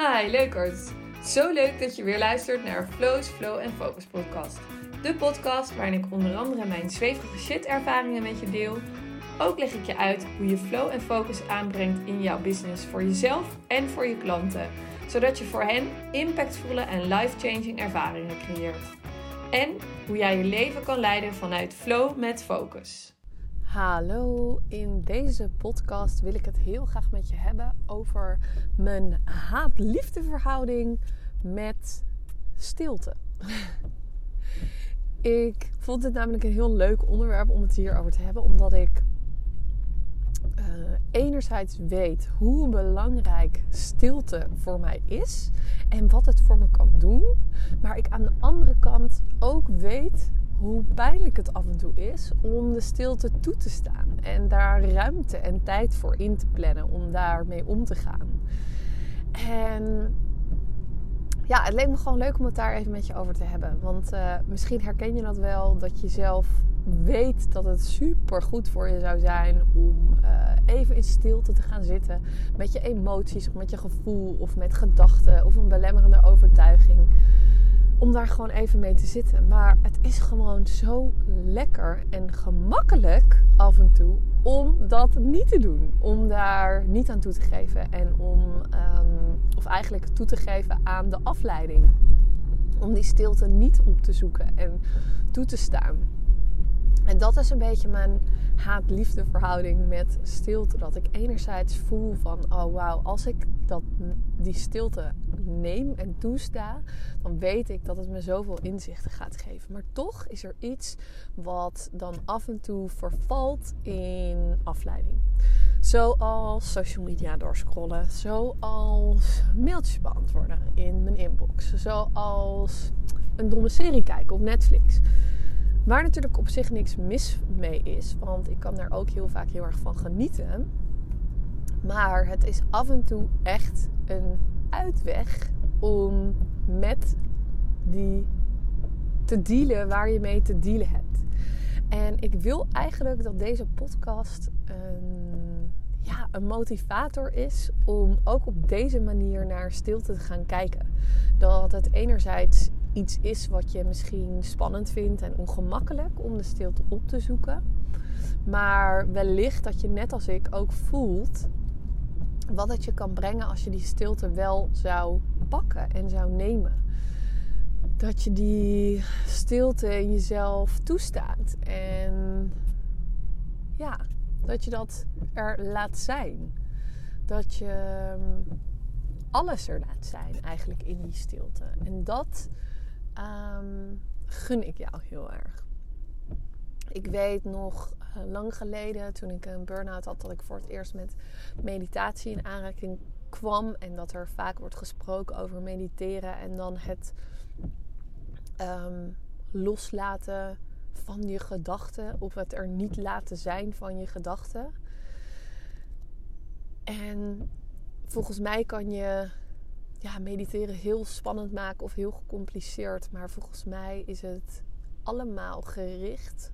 Hi, leukert! Zo leuk dat je weer luistert naar Flow's Flow and Focus podcast. De podcast waarin ik onder andere mijn zweverige shit ervaringen met je deel. Ook leg ik je uit hoe je flow en focus aanbrengt in jouw business voor jezelf en voor je klanten. Zodat je voor hen impactvolle en life-changing ervaringen creëert. En hoe jij je leven kan leiden vanuit flow met focus. Hallo, in deze podcast wil ik het heel graag met je hebben over mijn haat-liefdeverhouding met stilte. Ik vond dit namelijk een heel leuk onderwerp om het hierover te hebben, omdat ik enerzijds weet hoe belangrijk stilte voor mij is en wat het voor me kan doen, maar ik aan de andere kant ook weet hoe pijnlijk het af en toe is om de stilte toe te staan en daar ruimte en tijd voor in te plannen om daarmee om te gaan. En ja, het leek me gewoon leuk om het daar even met je over te hebben. Want misschien herken je dat wel, dat je zelf weet dat het super goed voor je zou zijn om even in stilte te gaan zitten met je emoties of met je gevoel of met gedachten of een belemmerende overtuiging. Om daar gewoon even mee te zitten. Maar het is gewoon zo lekker en gemakkelijk af en toe om dat niet te doen. Om daar niet aan toe te geven. En om, of eigenlijk toe te geven aan de afleiding. Om die stilte niet op te zoeken en toe te staan. En dat is een beetje mijn haat-liefde verhouding met stilte. Dat ik enerzijds voel van, oh wauw, als ik die stilte neem en toesta, dan weet ik dat het me zoveel inzichten gaat geven. Maar toch is er iets wat dan af en toe vervalt in afleiding. Zoals social media doorscrollen. Zoals mailtjes beantwoorden in mijn inbox. Zoals een domme serie kijken op Netflix. Waar natuurlijk op zich niks mis mee is, want ik kan daar ook heel vaak heel erg van genieten. Maar het is af en toe echt een uitweg om met die te dealen waar je mee te dealen hebt. En ik wil eigenlijk dat deze podcast een motivator is om ook op deze manier naar stilte te gaan kijken. Dat het enerzijds iets is wat je misschien spannend vindt en ongemakkelijk om de stilte op te zoeken. Maar wellicht dat je net als ik ook voelt wat het je kan brengen als je die stilte wel zou pakken en zou nemen. Dat je die stilte in jezelf toestaat. En ja, dat je dat er laat zijn. Dat je alles er laat zijn eigenlijk in die stilte. En dat gun ik jou heel erg. Ik weet nog lang geleden, toen ik een burn-out had, dat ik voor het eerst met meditatie in aanraking kwam. En dat er vaak wordt gesproken over mediteren en dan het loslaten van je gedachten. Of het er niet laten zijn van je gedachten. En volgens mij kan je mediteren heel spannend maken of heel gecompliceerd. Maar volgens mij is het allemaal gericht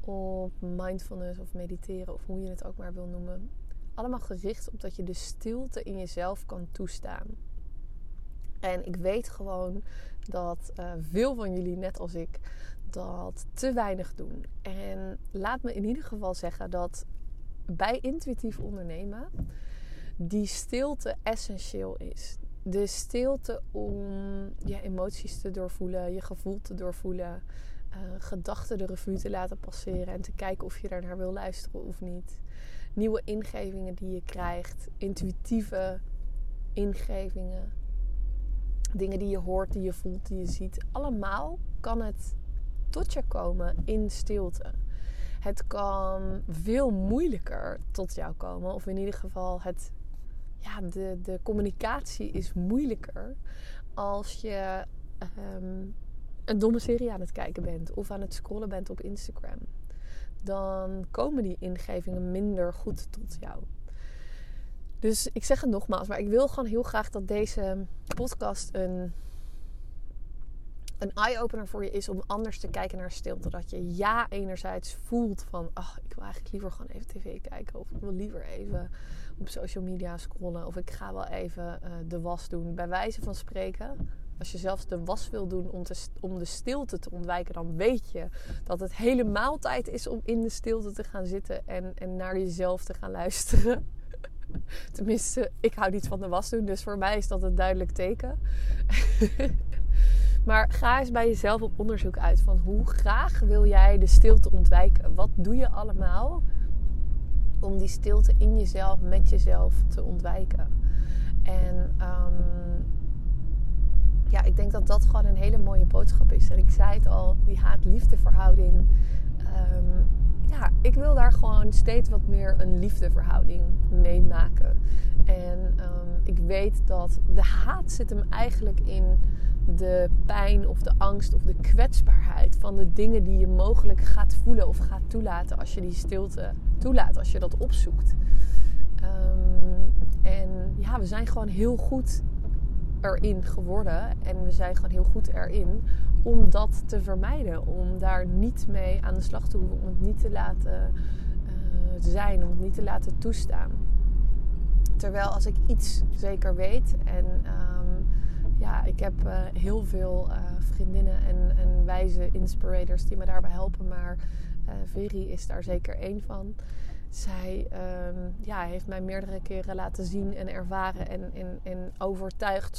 op mindfulness of mediteren of hoe je het ook maar wil noemen. Allemaal gericht op dat je de stilte in jezelf kan toestaan. En ik weet gewoon dat veel van jullie, net als ik, dat te weinig doen. En laat me in ieder geval zeggen dat bij intuïtief ondernemen die stilte essentieel is. De stilte om je emoties te doorvoelen, je gevoel te doorvoelen, gedachten de revue te laten passeren en te kijken of je daarnaar wil luisteren of niet. Nieuwe ingevingen die je krijgt, intuïtieve ingevingen, dingen die je hoort, die je voelt, die je ziet. Allemaal kan het tot je komen in stilte. Het kan veel moeilijker tot jou komen, of in ieder geval de communicatie is moeilijker als je een domme serie aan het kijken bent of aan het scrollen bent op Instagram. Dan komen die ingevingen minder goed tot jou. Dus ik zeg het nogmaals, maar ik wil gewoon heel graag dat deze podcast een een eye-opener voor je is om anders te kijken naar stilte. Dat je ja enerzijds voelt van, ach, ik wil eigenlijk liever gewoon even tv kijken. Of ik wil liever even op social media scrollen. Of ik ga wel even de was doen. Bij wijze van spreken, als je zelfs de was wil doen om de stilte te ontwijken, dan weet je dat het helemaal tijd is om in de stilte te gaan zitten en naar jezelf te gaan luisteren. Tenminste, ik hou niet van de was doen, dus voor mij is dat een duidelijk teken. Maar ga eens bij jezelf op onderzoek uit van hoe graag wil jij de stilte ontwijken? Wat doe je allemaal om die stilte in jezelf, met jezelf te ontwijken? En ja, ik denk dat dat gewoon een hele mooie boodschap is. En ik zei het al, die haat-liefdeverhouding. Ja, ik wil daar gewoon steeds wat meer een liefdeverhouding mee maken. En ik weet dat de haat zit hem eigenlijk in de pijn of de angst of de kwetsbaarheid van de dingen die je mogelijk gaat voelen of gaat toelaten als je die stilte toelaat, als je dat opzoekt. En ja, we zijn gewoon heel goed erin geworden en we zijn gewoon heel goed erin om dat te vermijden, om daar niet mee aan de slag te hoeven, om het niet te laten zijn, om het niet te laten toestaan. Terwijl als ik iets zeker weet en ja, ik heb heel veel vriendinnen en wijze inspirators die me daarbij helpen, maar Veri is daar zeker één van. Zij heeft mij meerdere keren laten zien en ervaren en overtuigd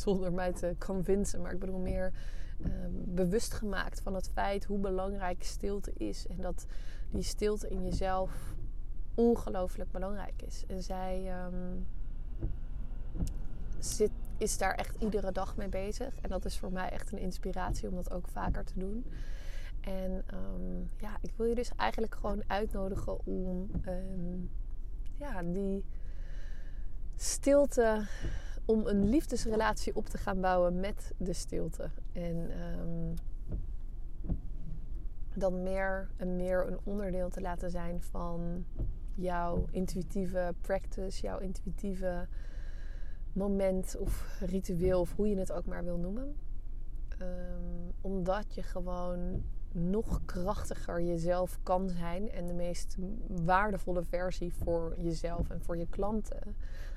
zonder mij te convincen. Maar ik bedoel meer bewust gemaakt van het feit hoe belangrijk stilte is. En dat die stilte in jezelf ongelooflijk belangrijk is. En zij is daar echt iedere dag mee bezig. En dat is voor mij echt een inspiratie om dat ook vaker te doen. En ja, ik wil je dus eigenlijk gewoon uitnodigen om die stilte, om een liefdesrelatie op te gaan bouwen met de stilte. En dan meer en meer een onderdeel te laten zijn van jouw intuïtieve practice, jouw intuïtieve moment of ritueel, of hoe je het ook maar wil noemen. Omdat je gewoon nog krachtiger jezelf kan zijn en de meest waardevolle versie voor jezelf en voor je klanten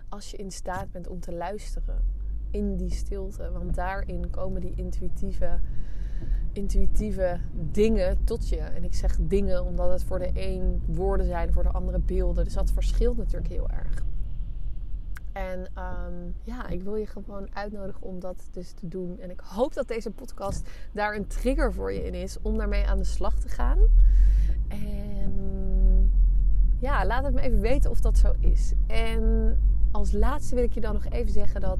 als je in staat bent om te luisteren in die stilte. Want daarin komen die intuïtieve dingen tot je. En ik zeg dingen omdat het voor de een woorden zijn, voor de andere beelden. Dus dat verschilt natuurlijk heel erg. En ik wil je gewoon uitnodigen om dat dus te doen. En ik hoop dat deze podcast daar een trigger voor je in is om daarmee aan de slag te gaan. En ja, laat het me even weten of dat zo is. En als laatste wil ik je dan nog even zeggen dat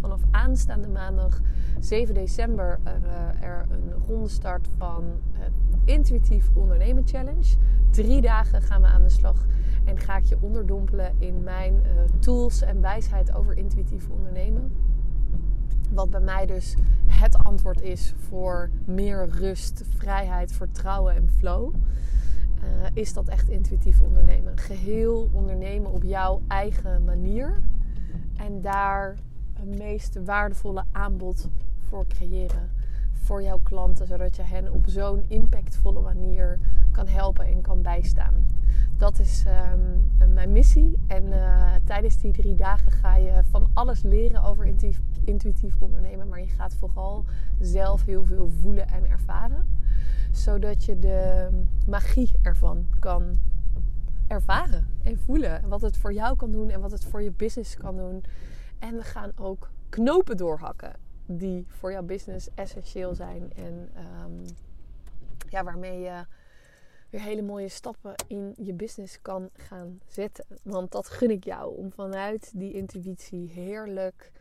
vanaf aanstaande maandag 7 december er een ronde start van het Intuïtief Ondernemen Challenge. 3 dagen gaan we aan de slag en ga ik je onderdompelen in mijn tools en wijsheid over intuïtief ondernemen. Wat bij mij dus het antwoord is voor meer rust, vrijheid, vertrouwen en flow. Is dat echt intuïtief ondernemen. Geheel ondernemen op jouw eigen manier. En daar het meest waardevolle aanbod voor creëren. Voor jouw klanten. Zodat je hen op zo'n impactvolle manier kan helpen en kan bijstaan. Dat is mijn missie. En tijdens die 3 dagen ga je van alles leren over intuïtief ondernemen. Maar je gaat vooral zelf heel veel voelen en ervaren. Zodat je de magie ervan kan ervaren en voelen. Wat het voor jou kan doen en wat het voor je business kan doen. En we gaan ook knopen doorhakken die voor jouw business essentieel zijn. En waarmee je weer hele mooie stappen in je business kan gaan zetten. Want dat gun ik jou. Om vanuit die intuïtie heerlijk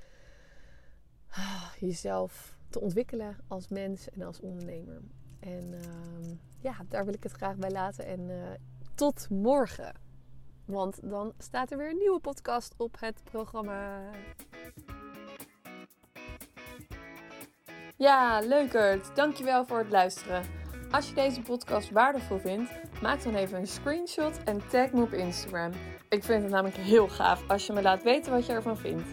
jezelf te ontwikkelen als mens en als ondernemer. En daar wil ik het graag bij laten. En tot morgen. Want dan staat er weer een nieuwe podcast op het programma. Ja, leukert. Dankjewel voor het luisteren. Als je deze podcast waardevol vindt, maak dan even een screenshot en tag me op Instagram. Ik vind het namelijk heel gaaf als je me laat weten wat je ervan vindt.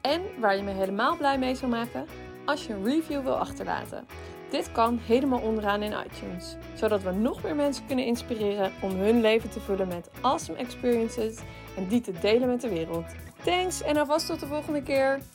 En waar je me helemaal blij mee zou maken, als je een review wil achterlaten. Dit kan helemaal onderaan in iTunes, zodat we nog meer mensen kunnen inspireren om hun leven te vullen met awesome experiences en die te delen met de wereld. Thanks en alvast tot de volgende keer!